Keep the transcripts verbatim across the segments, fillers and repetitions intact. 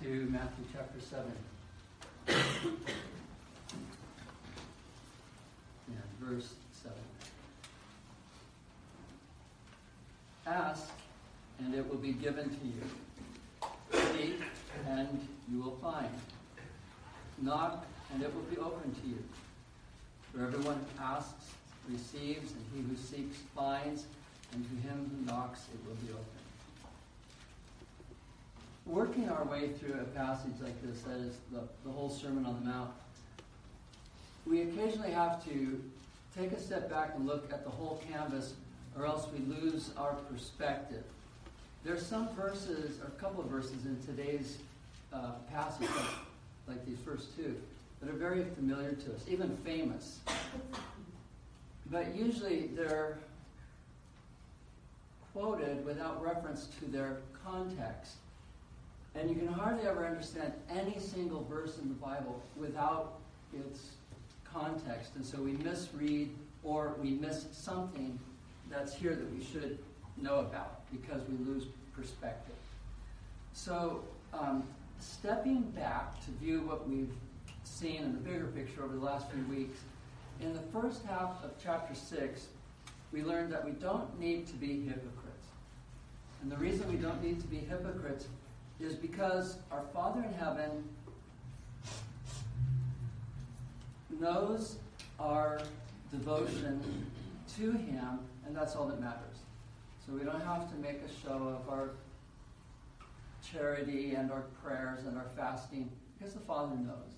to Matthew chapter seven. Yeah, verse seven. Ask, and it will be given to you. Seek, and you will find. Knock, and it will be opened to you. For everyone who asks receives, and he who seeks finds, and to him who knocks it will be opened. Working our way through a passage like this, that is the, the whole Sermon on the Mount, we occasionally have to take a step back and look at the whole canvas, or else we lose our perspective. There's some verses, or a couple of verses in today's uh, passage, like, like these first two, that are very familiar to us, even famous. But usually they're quoted without reference to their context. And you can hardly ever understand any single verse in the Bible without its context. And so we misread or we miss something that's here that we should know about because we lose perspective. So um, stepping back to view what we've seen in the bigger picture over the last few weeks, in the first half of chapter six, we learned that we don't need to be hypocrites. And the reason we don't need to be hypocrites is because our Father in Heaven knows our devotion to Him, and that's all that matters. So we don't have to make a show of our charity and our prayers and our fasting, because the Father knows,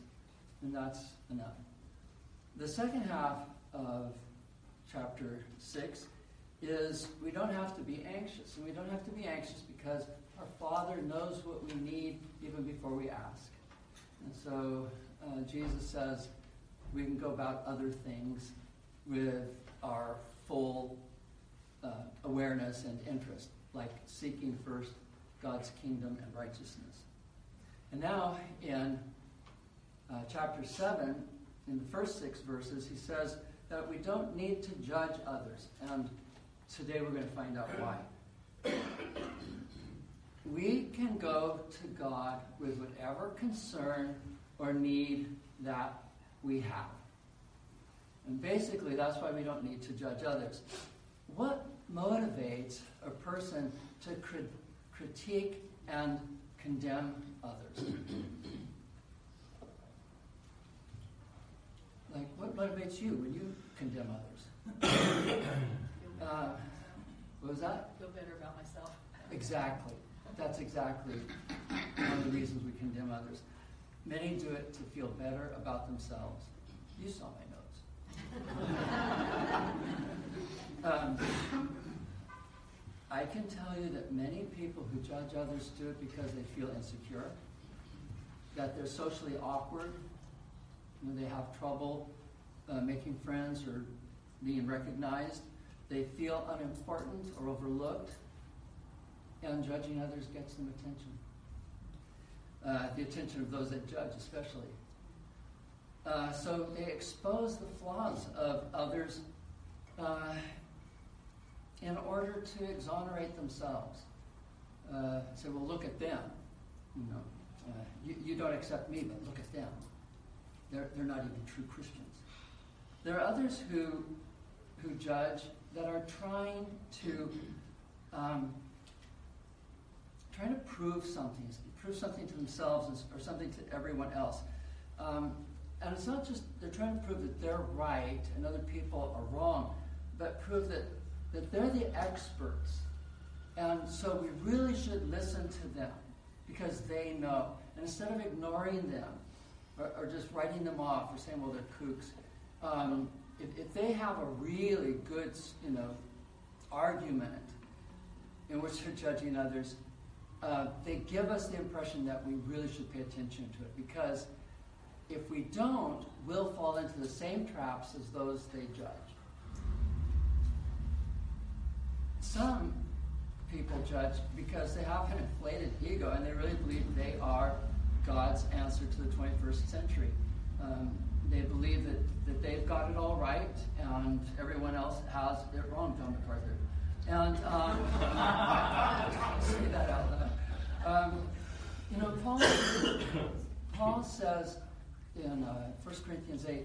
and that's enough. The second half of chapter six is we don't have to be anxious, and we don't have to be anxious because our Father knows what we need even before we ask. And so uh, Jesus says we can go about other things with our full uh, awareness and interest, like seeking first God's kingdom and righteousness. And now in uh, chapter seven, in the first six verses, he says that we don't need to judge others. And today we're going to find out why. We can go to God with whatever concern or need that we have. And basically, that's why we don't need to judge others. What motivates a person to crit- critique and condemn others? Like, what motivates you when you condemn others? uh, what was that? Feel better about myself. Exactly. That's exactly one of the reasons we condemn others. Many do it to feel better about themselves. You saw my notes. um, I can tell you that many people who judge others do it because they feel insecure, that they're socially awkward, you know, they have trouble uh, making friends or being recognized. They feel unimportant or overlooked, and judging others gets them attention. Uh, the attention of those that judge, especially. Uh, so they expose the flaws of others uh, in order to exonerate themselves. Uh, say, well, look at them. You know, uh, you, you don't accept me, but look at them. They're, they're not even true Christians. There are others who who judge that are trying to... Um, trying to prove something, prove something to themselves or something to everyone else. Um, and it's not just they're trying to prove that they're right and other people are wrong, but prove that, that they're the experts. And so we really should listen to them because they know. And instead of ignoring them or, or just writing them off or saying, well, they're kooks, um, if, if they have a really good, you know, argument in which they're judging others, Uh, they give us the impression that we really should pay attention to it, because if we don't, we'll fall into the same traps as those they judge. Some people judge because they have an inflated ego and they really believe they are God's answer to the twenty-first century. Um, they believe that, that they've got it all right and everyone else has it wrong, John McArthur. And um, say that out loud. Um, You know, Paul, Paul says in uh, First Corinthians eight,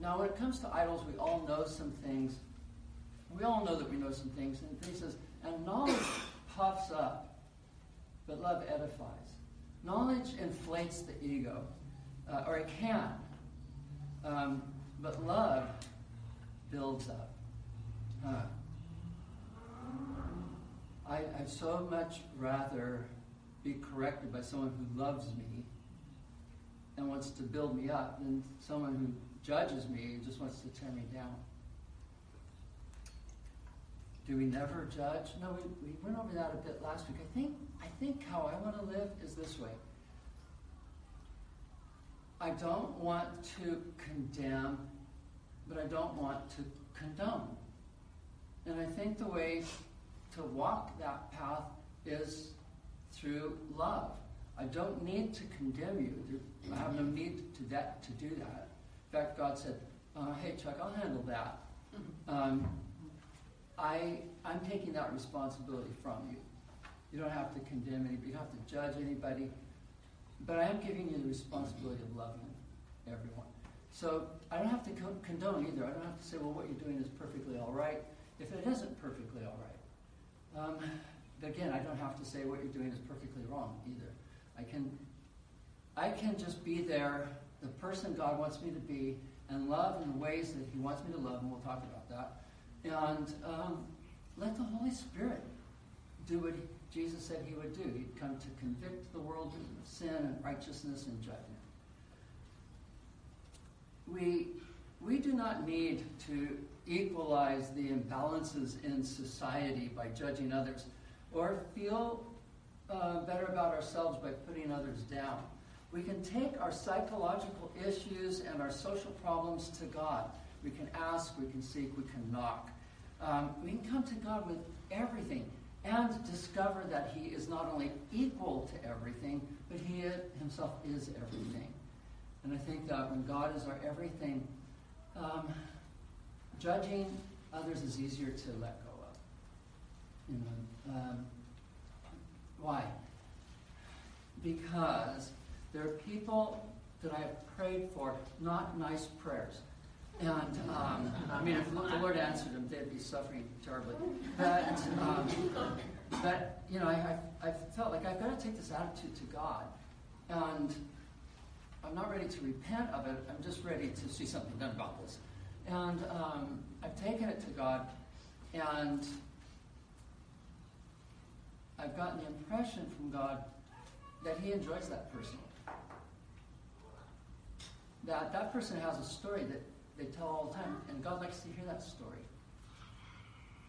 now when it comes to idols, we all know some things. We all know that we know some things. And he says, and knowledge puffs up, but love edifies. Knowledge inflates the ego, uh, or it can. Um, but love builds up. Uh, I, I'd so much rather be corrected by someone who loves me and wants to build me up than someone who judges me and just wants to tear me down. Do we never judge? No, we, we went over that a bit last week. I think, I think how I want to live is this way. I don't want to condemn, but I don't want to condone. And I think the way to walk that path is through love. I don't need to condemn you. I have no need to that to do that. In fact, God said, uh, hey, Chuck, I'll handle that. Um, I, I'm taking that responsibility from you. You don't have to condemn anybody. You don't have to judge anybody. But I am giving you the responsibility of loving everyone. So I don't have to condone either. I don't have to say, well, what you're doing is perfectly all right, if it isn't perfectly all right. Um, but again, I don't have to say what you're doing is perfectly wrong either. I can, I can just be there, the person God wants me to be, and love in the ways that He wants me to love, and we'll talk about that. And um, let the Holy Spirit do what Jesus said He would do. He'd come to convict the world of sin and righteousness and judgment. We, we do not need to equalize the imbalances in society by judging others, or feel uh, better about ourselves by putting others down. We can take our psychological issues and our social problems to God. We can ask, we can seek, we can knock. Um, we can come to God with everything and discover that He is not only equal to everything, but He Himself is everything. And I think that when God is our everything, um, judging others is easier to let go of. You know, um, why? Because there are people that I have prayed for, not nice prayers. And, um, I mean, if the Lord answered them, they'd be suffering terribly. But, um, but you know, I, I, I felt like I've got to take this attitude to God. And I'm not ready to repent of it. I'm just ready to see something done about this. And um, I've taken it to God, and I've gotten the impression from God that He enjoys that person. That that person has a story that they tell all the time, and God likes to hear that story.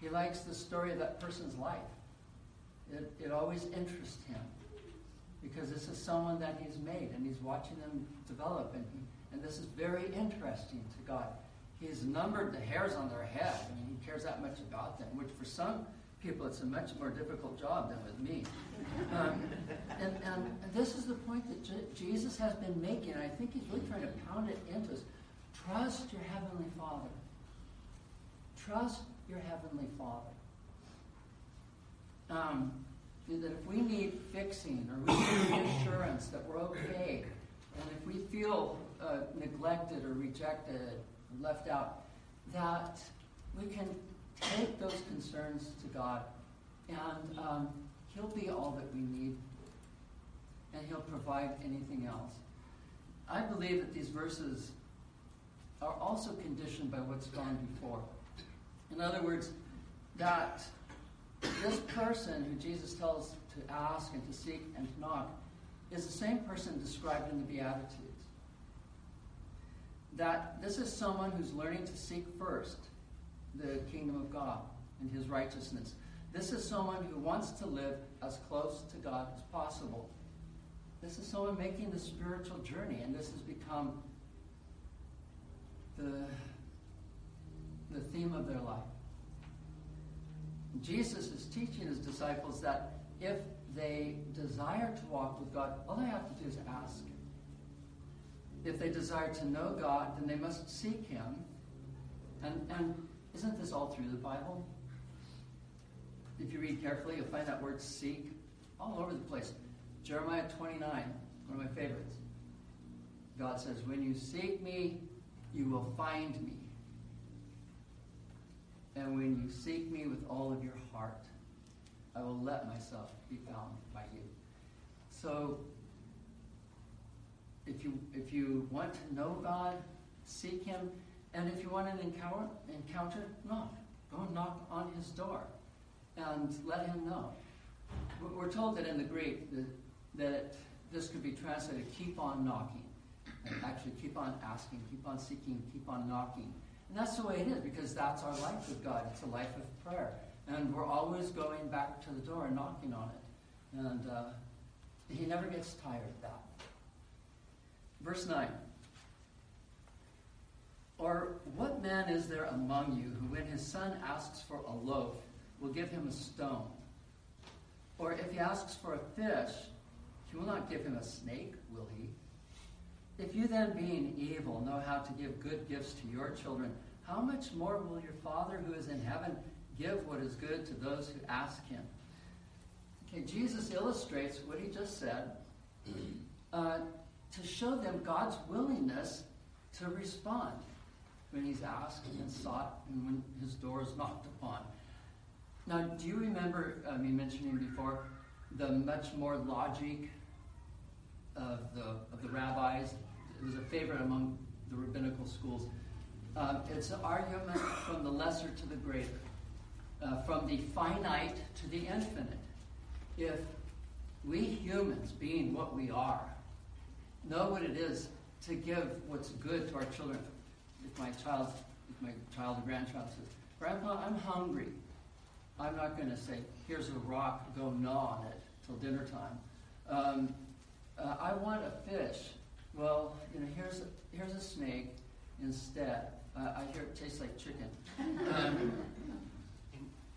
He likes the story of that person's life. It, it always interests Him, because this is someone that He's made, and He's watching them develop, and, he, and this is very interesting to God. He's numbered the hairs on their head. I mean, He cares that much about them, which for some people it's a much more difficult job than with me. Um, and, and this is the point that Je- Jesus has been making, and I think He's really trying to pound it into us. Trust your Heavenly Father. Trust your Heavenly Father. Um, that if we need fixing, or we need reassurance that we're okay, and if we feel uh, neglected or rejected or left out, that we can take those concerns to God, and um, He'll be all that we need, and He'll provide anything else. I believe that these verses are also conditioned by what's gone before. In other words, that this person who Jesus tells to ask and to seek and to knock is the same person described in the Beatitudes. That this is someone who's learning to seek first the kingdom of God and His righteousness. This is someone who wants to live as close to God as possible. This is someone making the spiritual journey, and this has become the, the theme of their life. Jesus is teaching His disciples that if they desire to walk with God, all they have to do is ask Him. If they desire to know God, then they must seek Him. And, and isn't this all through the Bible? If you read carefully, you'll find that word seek all over the place. Jeremiah twenty-nine, one of my favorites. God says, when you seek me, you will find me. And when you seek me with all of your heart, I will let myself be found by you. So, if you if you want to know God, seek him. And if you want an encounter, encounter, knock. Go and knock on his door and let him know. We're told that in the Greek that, that this could be translated, keep on knocking. Actually, keep on asking, keep on seeking, keep on knocking. And that's the way it is, because that's our life with God. It's a life of prayer. And we're always going back to the door and knocking on it. And uh, he never gets tired of that. Verse nine. Or what man is there among you who, when his son asks for a loaf, will give him a stone? Or if he asks for a fish, he will not give him a snake, will he? If you then, being evil, know how to give good gifts to your children, how much more will your Father who is in heaven give what is good to those who ask him? Okay, Jesus illustrates what he just said uh, to show them God's willingness to respond when he's asked and sought and when his door is knocked upon. Now, do you remember uh, me mentioning before the much more logic of the of the rabbis? It was a favorite among the rabbinical schools. Uh, it's an argument from the lesser to the greater, uh, from the finite to the infinite. If we humans, being what we are, know what it is to give what's good to our children, if my child, if my child or grandchild says, "Grandpa, I'm hungry," I'm not going to say, "Here's a rock, go gnaw on it till dinner time." Um, Uh, I want a fish. Well, you know, here's a, here's a snake instead. Uh, I hear it tastes like chicken. Um,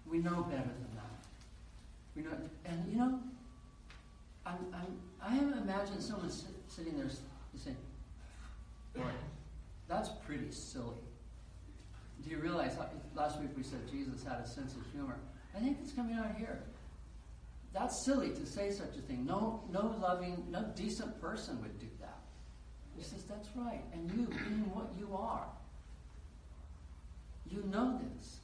we know better than that. We know, and you know, I'm, I'm, I imagine someone sit, sitting there saying, "Boy, that's pretty silly." Do you realize how, last week we said Jesus had a sense of humor? I think it's coming out here. That's silly to say such a thing. No, no loving, no decent person would do that. He says, that's right. And you, being what you are, you know this.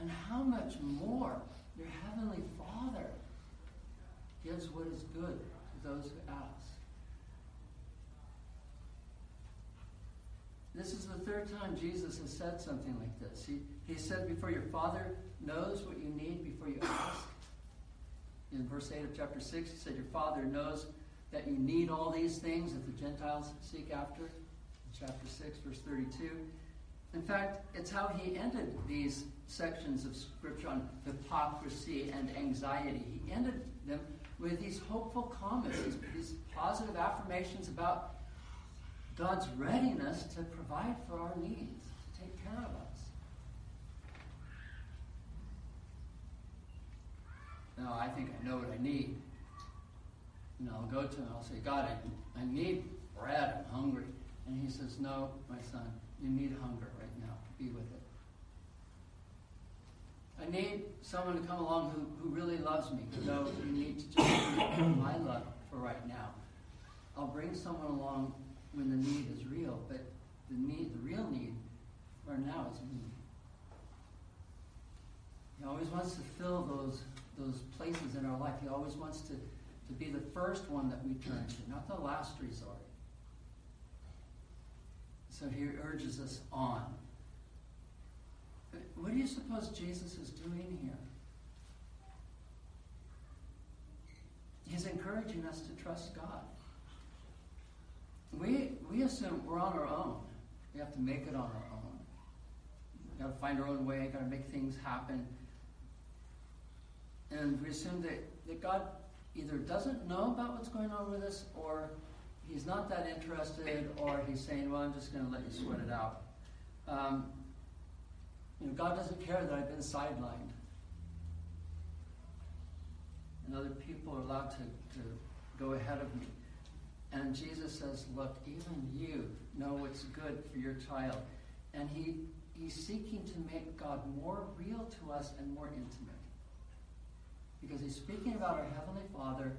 And how much more your Heavenly Father gives what is good to those who ask. This is the third time Jesus has said something like this. He, he said before, your Father knows what you need before you ask. In verse eight of chapter six, he said, your Father knows that you need all these things that the Gentiles seek after. In chapter six, verse thirty-two. In fact, it's how he ended these sections of Scripture on hypocrisy and anxiety. He ended them with these hopeful comments, these, these positive affirmations about God's readiness to provide for our needs, to take care of us. No, I think I know what I need. And I'll go to him and I'll say, God, I, I need bread. I'm hungry. And he says, no, my son, you need hunger right now. Be with it. I need someone to come along who, who really loves me. No, you need to just need my love for right now. I'll bring someone along when the need is real, but the need, the real need right now is me. He always wants to fill those those places in our life. He always wants to, to be the first one that we turn to, not the last resort. So he urges us on. What do you suppose Jesus is doing here? He's encouraging us to trust God. We, we assume we're on our own. We have to make it on our own. We've got to find our own way. We've got to make things happen. And we assume that, that God either doesn't know about what's going on with us, or he's not that interested, or he's saying, well, I'm just going to let you sweat it out. Um, you know, God doesn't care that I've been sidelined. And other people are allowed to, to go ahead of me. And Jesus says, look, even you know what's good for your child. And he he's seeking to make God more real to us and more intimate. Because he's speaking about our Heavenly Father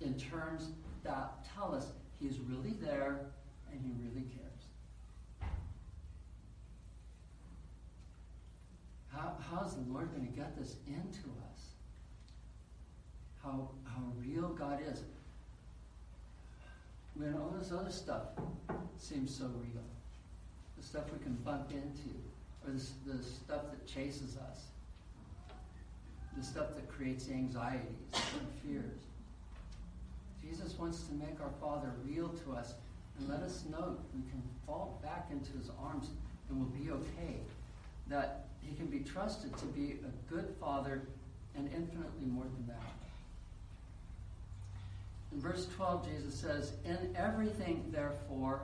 in terms that tell us he is really there and he really cares. How, how is the Lord going to get this into us? How, how real God is. When all this other stuff seems so real, the stuff we can bump into, or the, the stuff that chases us, the stuff that creates anxieties and fears. Jesus wants to make our Father real to us and let us know we can fall back into his arms and we'll be okay, that he can be trusted to be a good Father and infinitely more than that. In verse twelve, Jesus says, "In everything, therefore,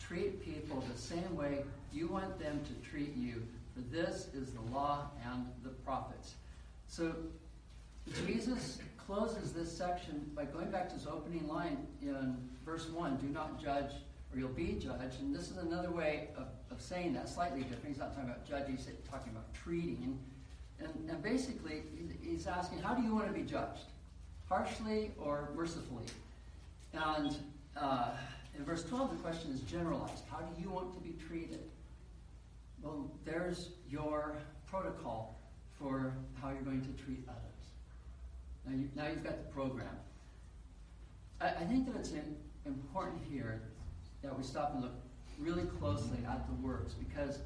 treat people the same way you want them to treat you, for this is the law and the prophets." So Jesus closes this section by going back to his opening line in verse one, "Do not judge, or you'll be judged." And this is another way of, of saying that, slightly different. He's not talking about judging, he's talking about treating. And, and basically, he's asking, how do you want to be judged? Harshly or mercifully? And uh, in verse twelve, the question is generalized. How do you want to be treated? Well, there's your protocol for how you're going to treat others. Now, you, now you've got the program. I, I think that it's in, important here that we stop and look really closely at the words, because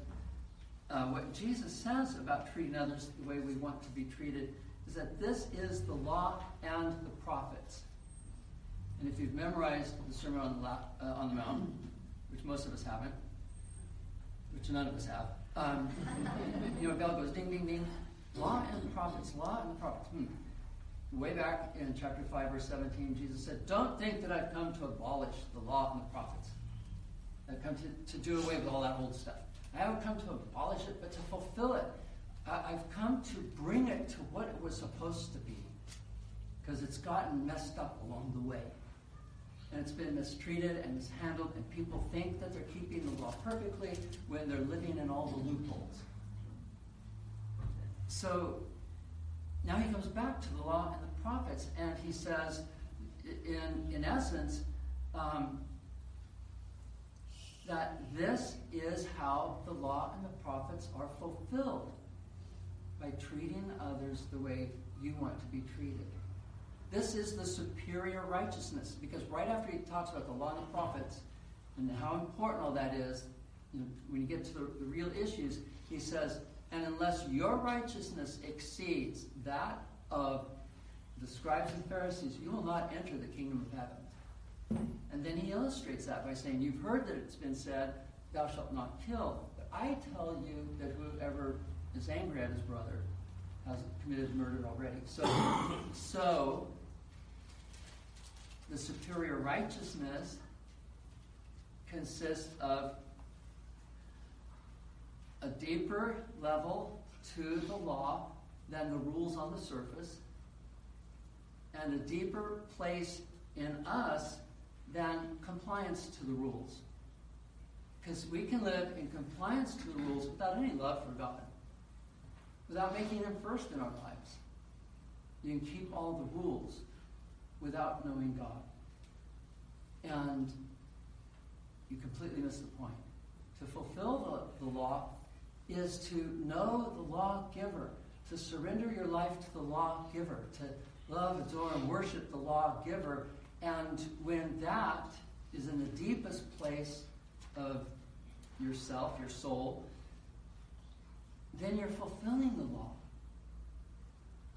uh, what Jesus says about treating others the way we want to be treated is that this is the law and the prophets. And if you've memorized the Sermon on the, La- uh, on the Mount, which most of us haven't, which none of us have, um, you know, a bell goes ding, ding, ding. Law and the prophets, law and the prophets. Hmm. Way back in chapter five, verse seventeen, Jesus said, "Don't think that I've come to abolish the law and the prophets. I've come to, to do away with all that old stuff. I haven't come to abolish it, but to fulfill it. I've come to bring it to what it was supposed to be, because it's gotten messed up along the way. And it's been mistreated and mishandled, and people think that they're keeping the law perfectly when they're living in all the loopholes." So now he comes back to the law and the prophets, and he says, in, in essence, um, that this is how the law and the prophets are fulfilled, by treating others the way you want to be treated. This is the superior righteousness, because right after he talks about the law and the prophets and how important all that is, you know, when you get to the, the real issues, he says, "And unless your righteousness exceeds that of the scribes and Pharisees, you will not enter the kingdom of heaven." And then he illustrates that by saying, "You've heard that it's been said, 'Thou shalt not kill.' But I tell you that whoever is angry at his brother has committed murder already." So, so the superior righteousness consists of a deeper level to the law than the rules on the surface, and a deeper place in us than compliance to the rules. Because we can live in compliance to the rules without any love for God, without making him first in our lives. You can keep all the rules without knowing God. And you completely miss the point. To fulfill the, the law is to know the lawgiver, to surrender your life to the lawgiver, to love, adore, and worship the lawgiver. And when that is in the deepest place of yourself, your soul, then you're fulfilling the law,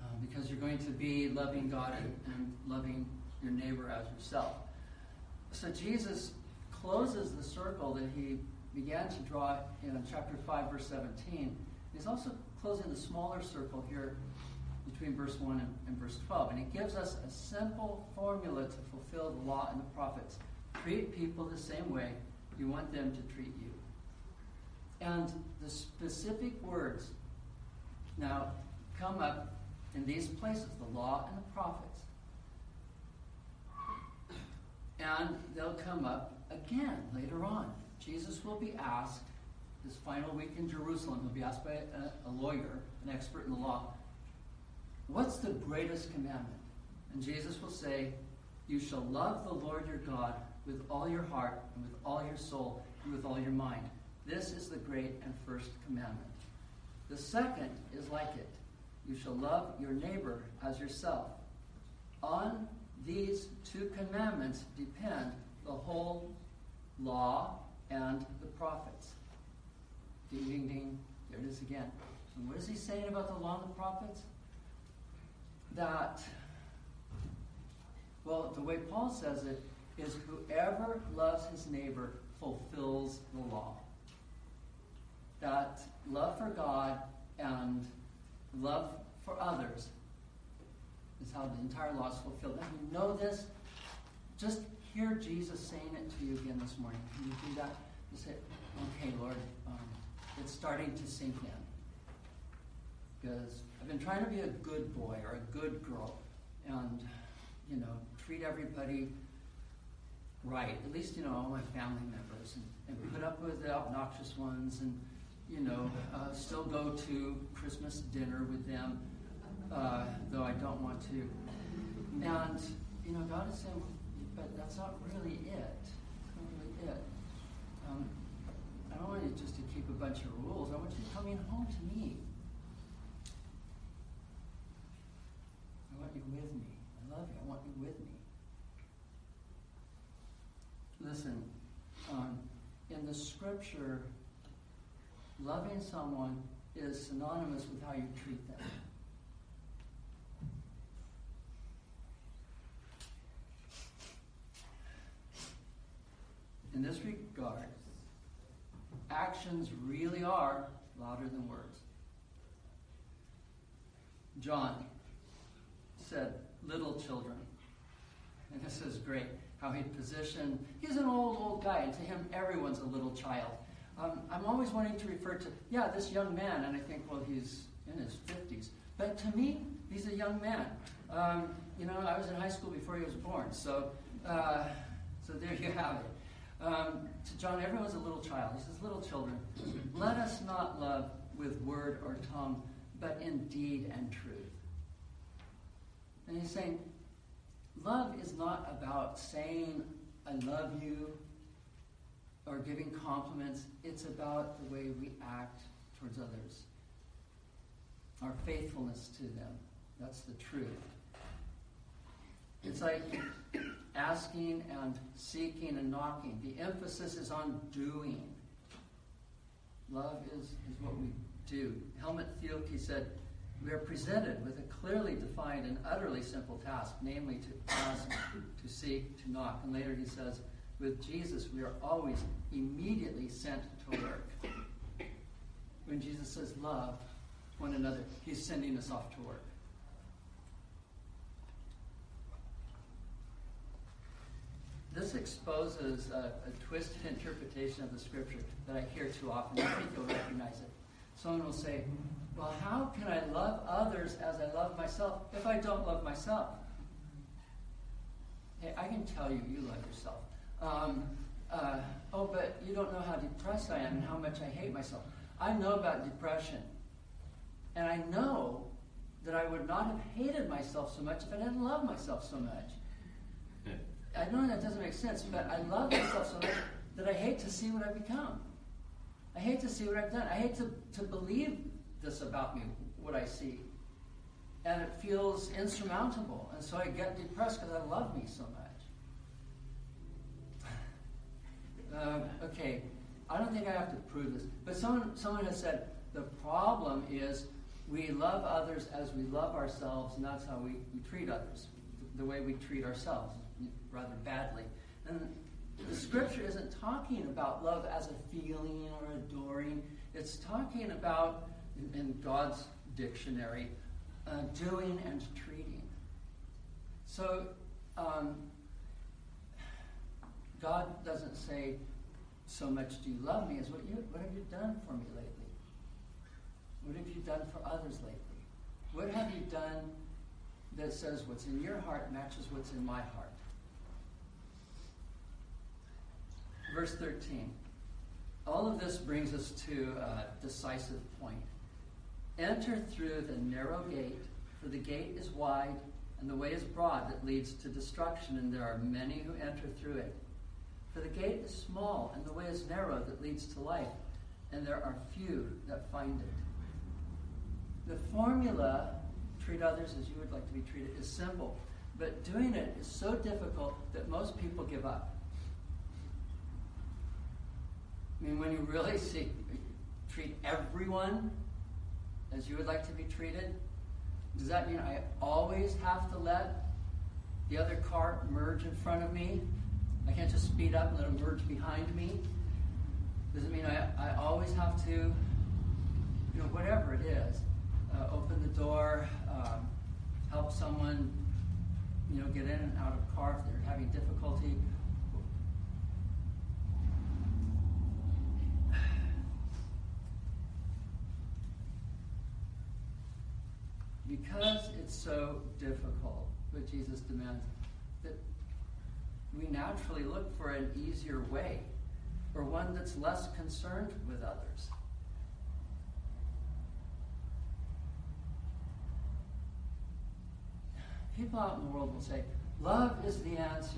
uh, because you're going to be loving God and, and loving your neighbor as yourself. So Jesus closes the circle that he began to draw in chapter five, verse seventeen. He's also closing the smaller circle here between verse one and, and verse twelve. And he gives us a simple formula to fulfill the law and the prophets. Treat people the same way you want them to treat you. And the specific words now come up in these places, the law and the prophets. And they'll come up again later on. Jesus will be asked, this final week in Jerusalem, he'll be asked by a, a lawyer, an expert in the law, "What's the greatest commandment?" And Jesus will say, You shall love the Lord your God with all your heart and with all your soul and with all your mind. This is the great and first commandment. The second is like it. You shall love your neighbor as yourself. On these two commandments depend the whole law and the prophets. Ding, ding, ding. There it is again. And what is he saying about the law and the prophets? That, well, the way Paul says it is whoever loves his neighbor fulfills the law. That love for God and love for others is how the entire law is fulfilled. And you know this, just hear Jesus saying it to you again this morning. Can you do that? Just say, okay, Lord, um, it's starting to sink in. Because I've been trying to be a good boy or a good girl and, you know, treat everybody right. At least, you know, all my family members. And, and put up with the obnoxious ones and, you know, uh, still go to Christmas dinner with them, uh, though I don't want to. And, you know, God is saying, but that's not really it. That's not really it. Um, I don't want you just to keep a bunch of rules. I want you coming home to me. I want you with me. I love you. I want you with me. Listen, um, in the scripture, loving someone is synonymous with how you treat them. In this regard, actions really are louder than words. John said, little children. And this is great, how he positioned, he's an old, old guy, and to him, everyone's a little child. Um, I'm always wanting to refer to, yeah, this young man, and I think, well, he's in his fifties. But to me, he's a young man. Um, you know, I was in high school before he was born, so uh, so there you have it. Um, to John, everyone's a little child. He says, little children, let us not love with word or tongue, but in deed and truth. And he's saying, love is not about saying, I love you, or giving compliments. It's about the way we act towards others. Our faithfulness to them. That's the truth. It's like asking and seeking and knocking. The emphasis is on doing. Love is, is what we do. Helmut Thielicke said, we are presented with a clearly defined and utterly simple task, namely to ask, to seek, to knock. And later he says, with Jesus, we are always immediately sent to work. When Jesus says love one another, he's sending us off to work. This exposes a, a twisted interpretation of the scripture that I hear too often. I think you'll recognize it. Someone will say, well, how can I love others as I love myself if I don't love myself? Hey, I can tell you, you love yourself. Um, uh, oh, but you don't know how depressed I am and how much I hate myself. I know about depression. And I know that I would not have hated myself so much if I didn't love myself so much. I know that doesn't make sense, but I love myself so much that I hate to see what I've become. I hate to see what I've done. I hate to, to believe this about me, what I see. And it feels insurmountable. And so I get depressed because I love me so much. um, okay, I don't think I have to prove this. But someone, someone has said, the problem is we love others as we love ourselves, and that's how we, we treat others, the, the way we treat ourselves. Rather badly. And the scripture isn't talking about love as a feeling or adoring. It's talking about, in God's dictionary, uh, doing and treating. So um, God doesn't say, so much do you love me, as what you what have you done for me lately? What have you done for others lately? What have you done that says what's in your heart matches what's in my heart? Verse thirteen. All of this brings us to a decisive point. Enter through the narrow gate, for the gate is wide, and the way is broad that leads to destruction, and there are many who enter through it. For the gate is small, and the way is narrow that leads to life, and there are few that find it. The formula, treat others as you would like to be treated, is simple, but doing it is so difficult that most people give up. I mean, when you really see, treat everyone as you would like to be treated, does that mean I always have to let the other car merge in front of me? I can't just speed up and let them merge behind me? Does it mean I, I always have to, you know, whatever it is, uh, open the door, um, help someone, you know, get in and out of a car if they're having difficulty? Because it's so difficult, what Jesus demands, that we naturally look for an easier way, or one that's less concerned with others. People out in the world will say, love is the answer.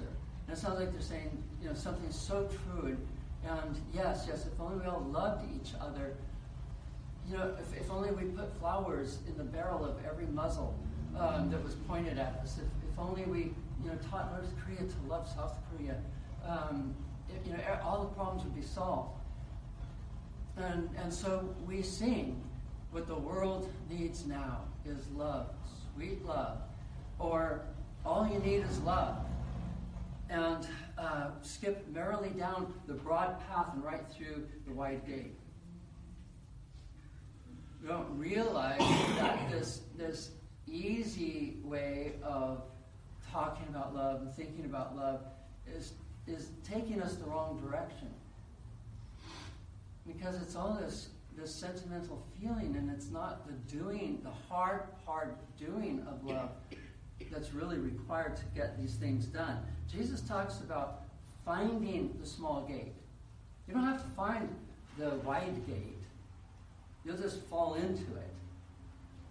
And it sounds like they're saying, you know, something so true, and, and yes, yes, if only we all loved each other. You know, if, if only we put flowers in the barrel of every muzzle um, that was pointed at us. If, if only we, you know, taught North Korea to love South Korea. Um, it, you know, all the problems would be solved. And and so we sing, what the world needs now is love, sweet love, or all you need is love. And uh, skip merrily down the broad path and right through the wide gate. We don't realize that this this easy way of talking about love and thinking about love is is taking us the wrong direction, because it's all this this sentimental feeling, and it's not the doing, the hard hard doing of love that's really required to get these things done. Jesus talks about finding the small gate. You don't have to find the wide gate. You'll just fall into it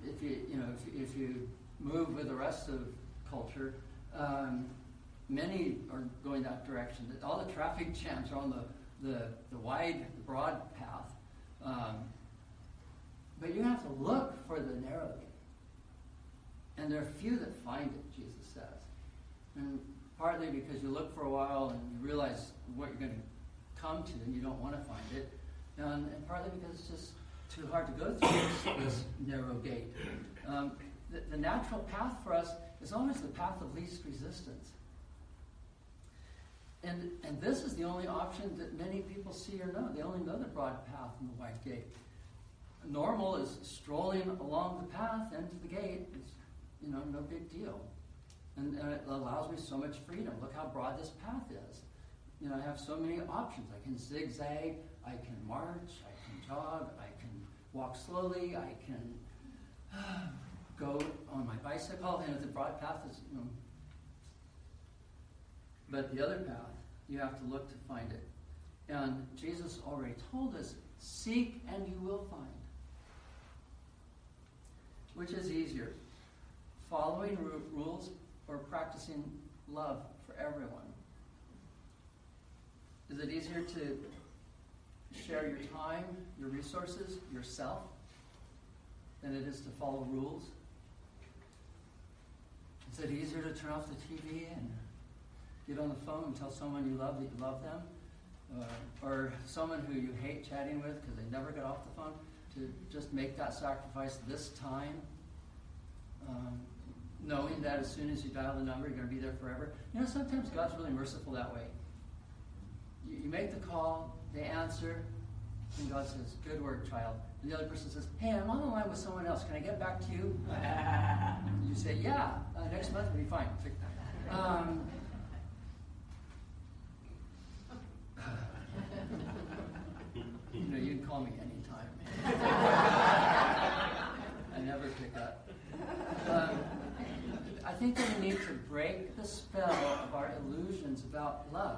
if you, you know, if, if you move with the rest of culture. Um, many are going that direction. All the traffic jams are on the the, the wide, broad path, um, but you have to look for the narrow gate. And there are few that find it, Jesus says, and partly because you look for a while and you realize what you're going to come to, and you don't want to find it, and, and partly because it's just too hard to go through this, this narrow gate. Um, the, the natural path for us is always the path of least resistance. And and this is the only option that many people see or know. They only know the broad path and the wide gate. Normal is strolling along the path into the gate. It's, you know, no big deal. And, and it allows me so much freedom. Look how broad this path is. You know, I have so many options. I can zigzag, I can march, I can jog, I walk slowly, I can uh, go on my bicycle, and the broad path is, you know. But the other path, you have to look to find it. And Jesus already told us, seek and you will find. Which is easier, following r- rules or practicing love for everyone? Is it easier to share your time, your resources, yourself, than it is to follow rules? Is it easier to turn off the T V and get on the phone and tell someone you love that you love them? Uh, or someone who you hate chatting with because they never get off the phone, to just make that sacrifice this time? Um, knowing that as soon as you dial the number, you're going to be there forever. You know, sometimes God's really merciful that way. You, you make the call, they answer, and God says, good work, child. And the other person says, hey, I'm on the line with someone else. Can I get back to you? You say, yeah, uh, next month will be fine. Um, you know, you can call me anytime. I never pick up. Um, I think that we need to break the spell of our illusions about love.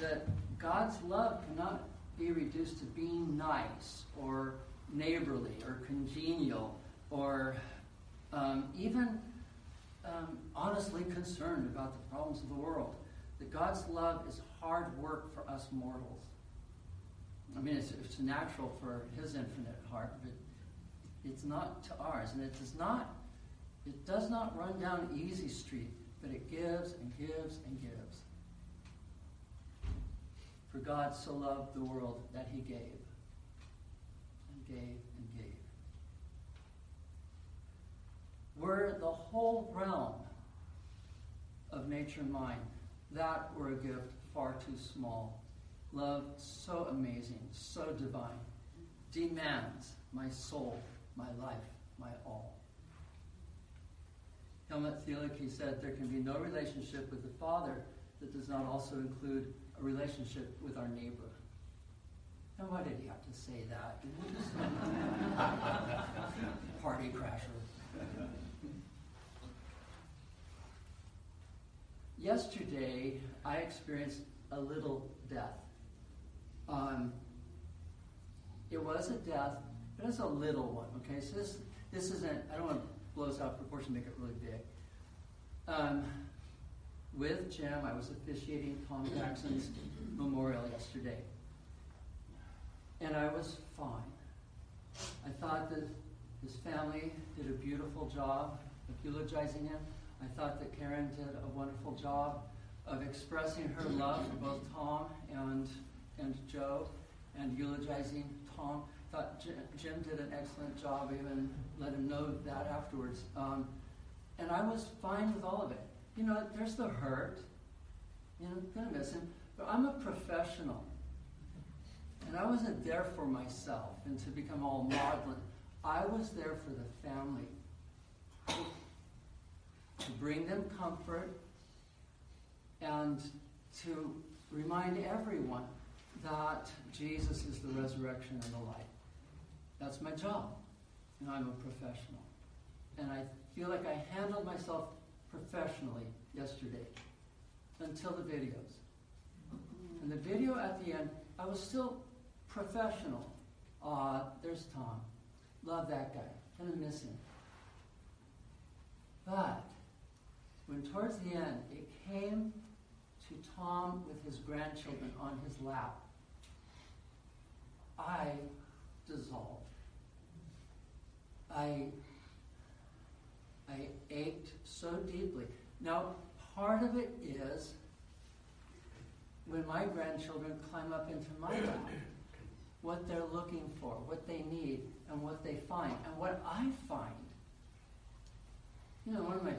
That God's love cannot be reduced to being nice or neighborly or congenial or um, even um, honestly concerned about the problems of the world. That God's love is hard work for us mortals. I mean, it's, it's natural for his infinite heart, but it's not to ours. And it does not, it does not run down easy street, but it gives and gives and gives. For God so loved the world that he gave and gave and gave. Were the whole realm of nature and mind, that were a gift far too small. Love so amazing, so divine, demands my soul, my life, my all. Helmut Thielicke said, there can be no relationship with the Father that does not also include a relationship with our neighbor. And why did he have to say that? Party crasher. Yesterday, I experienced a little death. Um, it was a death, but it's a little one, okay? So this this isn't, I don't want to blow this out of proportion, make it really big. Um, with Jim, I was officiating Tom Jackson's memorial yesterday. And I was fine. I thought that his family did a beautiful job of eulogizing him. I thought that Karen did a wonderful job of expressing her love for both Tom and and Joe and eulogizing Tom. I thought Jim, Jim did an excellent job, even let him know that afterwards. Um, and I was fine with all of it. You know, there's the hurt. You know, I'm going to miss him. But I'm a professional. And I wasn't there for myself and to become all maudlin. I was there for the family. To bring them comfort and to remind everyone that Jesus is the resurrection and the life. That's my job, and I'm a professional. And I feel like I handled myself professionally yesterday until the videos. And the video at the end, I was still professional. Ah, uh, there's Tom. Love that guy. Gonna miss him. But when towards the end, it came to Tom with his grandchildren on his lap, I dissolved. I, I ached so deeply. Now, part of it is when my grandchildren climb up into my lap, what they're looking for, what they need, and what they find, and what I find. You know, one of my...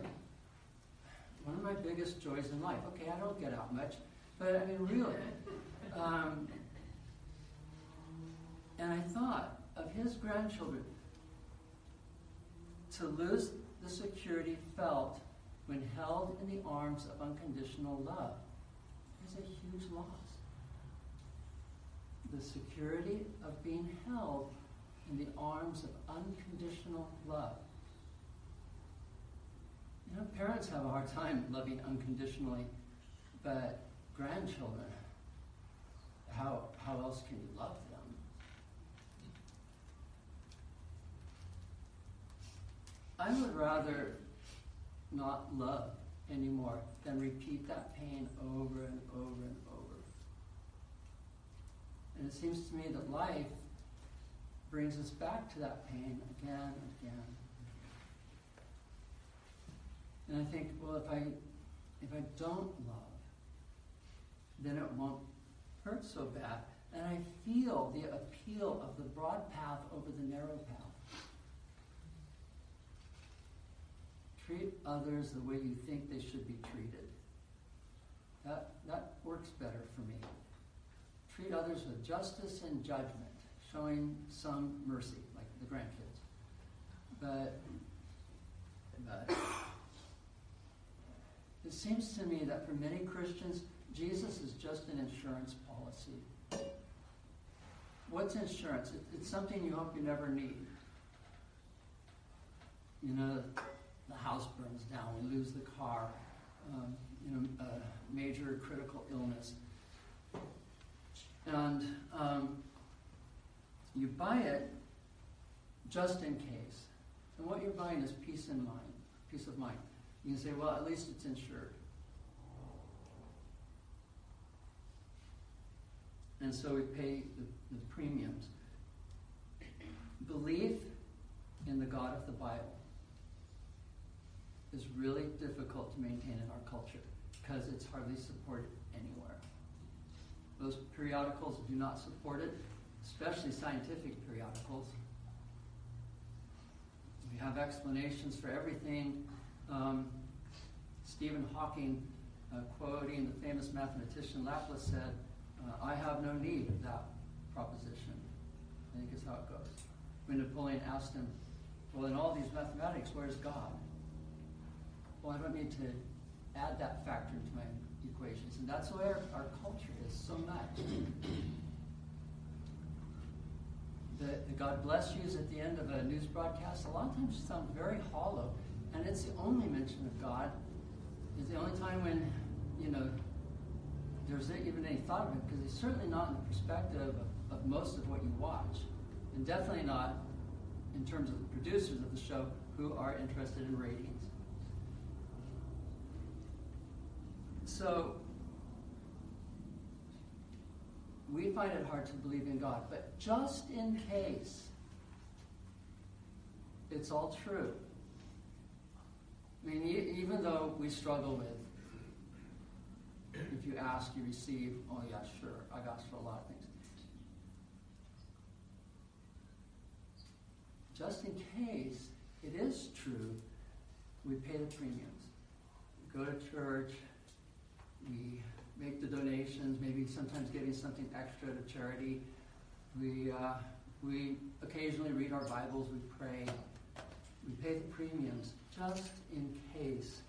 One of my biggest joys in life. Okay, I don't get out much, but I mean, really. Um, and I thought of his grandchildren. To lose the security felt when held in the arms of unconditional love is a huge loss. The security of being held in the arms of unconditional love. You know, parents have a hard time loving unconditionally, but grandchildren, how how else can you love them? I would rather not love anymore than repeat that pain over and over and over. And it seems to me that life brings us back to that pain again and again. And I think, well, if I if I don't love, then it won't hurt so bad. And I feel the appeal of the broad path over the narrow path. Treat others the way you think they should be treated. That, that works better for me. Treat others with justice and judgment, showing some mercy, like the grandkids. But, but it seems to me that for many Christians, Jesus is just an insurance policy. What's insurance? It's something you hope you never need. You know, the house burns down, we lose the car, um, you know, a major critical illness. And um, you buy it just in case. And what you're buying is peace in mind, peace of mind. You can say, well, at least it's insured. And so we pay the, the premiums. Belief in the God of the Bible is really difficult to maintain in our culture because it's hardly supported anywhere. Those periodicals do not support it, especially scientific periodicals. We have explanations for everything. Um, Stephen Hawking, uh, quoting the famous mathematician Laplace, said, uh, I have no need of that proposition. I think is how it goes. When Napoleon asked him, well, in all these mathematics, where's God? Well, I don't need to add that factor to my equations. And that's where our culture is so much. The, the God bless yous at the end of a news broadcast a lot of times sound very hollow. And it's the only mention of God. It's the only time when, you know, there's even any thought of him, because he's certainly not in the perspective of, of most of what you watch. And definitely not in terms of the producers of the show who are interested in ratings. So we find it hard to believe in God, but just in case it's all true. I mean, e- even though we struggle with, if you ask, you receive, oh yeah, sure, I've asked for a lot of things. Just in case it is true, we pay the premiums. We go to church, we make the donations, maybe sometimes giving something extra to charity. We, uh, we occasionally read our Bibles, we pray. We pay the premiums just in case.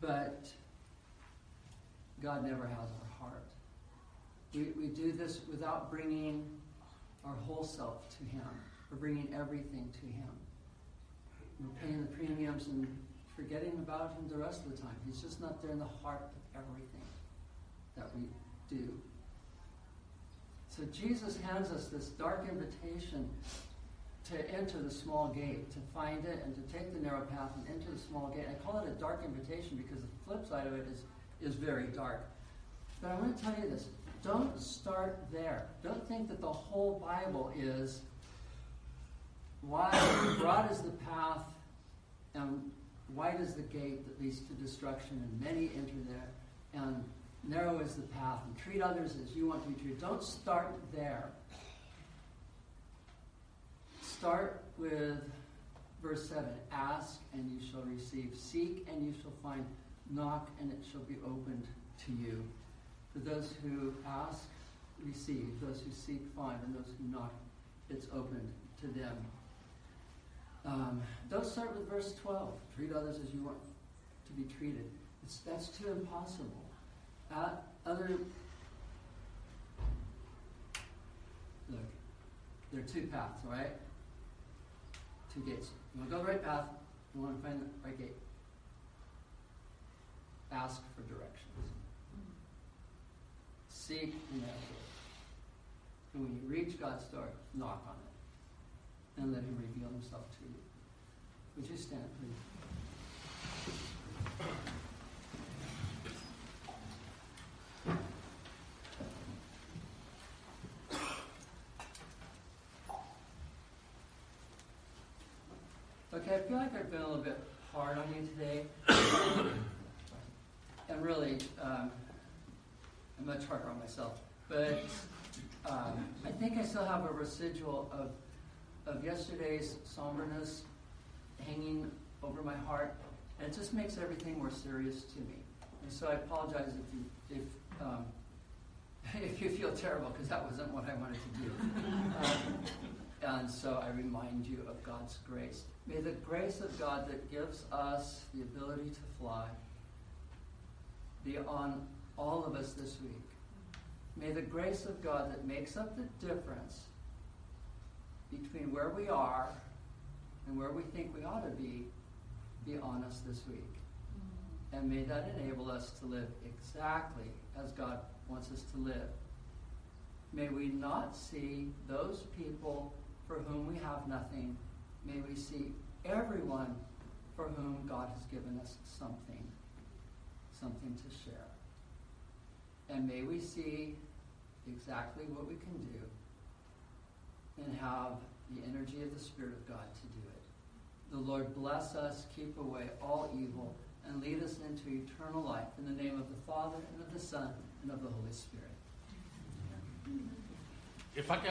But God never has our heart. We, we do this without bringing our whole self to him. We're bringing everything to him. We're paying the premiums and forgetting about him the rest of the time. He's just not there in the heart of everything that we do. So Jesus hands us this dark invitation to enter the small gate, to find it and to take the narrow path and enter the small gate. I call it a dark invitation because the flip side of it is, is very dark. But I want to tell you this. Don't start there. Don't think that the whole Bible is wide, broad is the path and wide is the gate that leads to destruction and many enter there and narrow is the path and treat others as you want to be treated. Don't start there. Start with verse seven. Ask and you shall receive. Seek and you shall find. Knock and it shall be opened to you. For those who ask, receive. Those who seek, find. And those who knock, it's opened to them. Um, don't start with verse twelve. Treat others as you want to be treated. It's, that's too impossible. Uh, other... Look, there are two paths, right? Two gates. You want to go the right path, you want to find the right gate. Ask for directions. Seek and ask for it. And when you reach God's door, knock on it. And let him reveal himself to you. Would you stand, please? Okay, I feel like I've been a little bit hard on you today. And really, um, I'm much harder on myself. But um, I think I still have a residual of of yesterday's somberness hanging over my heart. And it just makes everything more serious to me. And so I apologize if you, if, um, if you feel terrible, because that wasn't what I wanted to do. Um, And so I remind you of God's grace. May the grace of God that gives us the ability to fly be on all of us this week. May the grace of God that makes up the difference between where we are and where we think we ought to be be on us this week. And may that enable us to live exactly as God wants us to live. May we not see those people for whom we have nothing. May we see everyone for whom God has given us something, something to share. And may we see exactly what we can do and have the energy of the Spirit of God to do it. The Lord bless us, keep away all evil, and lead us into eternal life. In the name of the Father, and of the Son, and of the Holy Spirit. If I can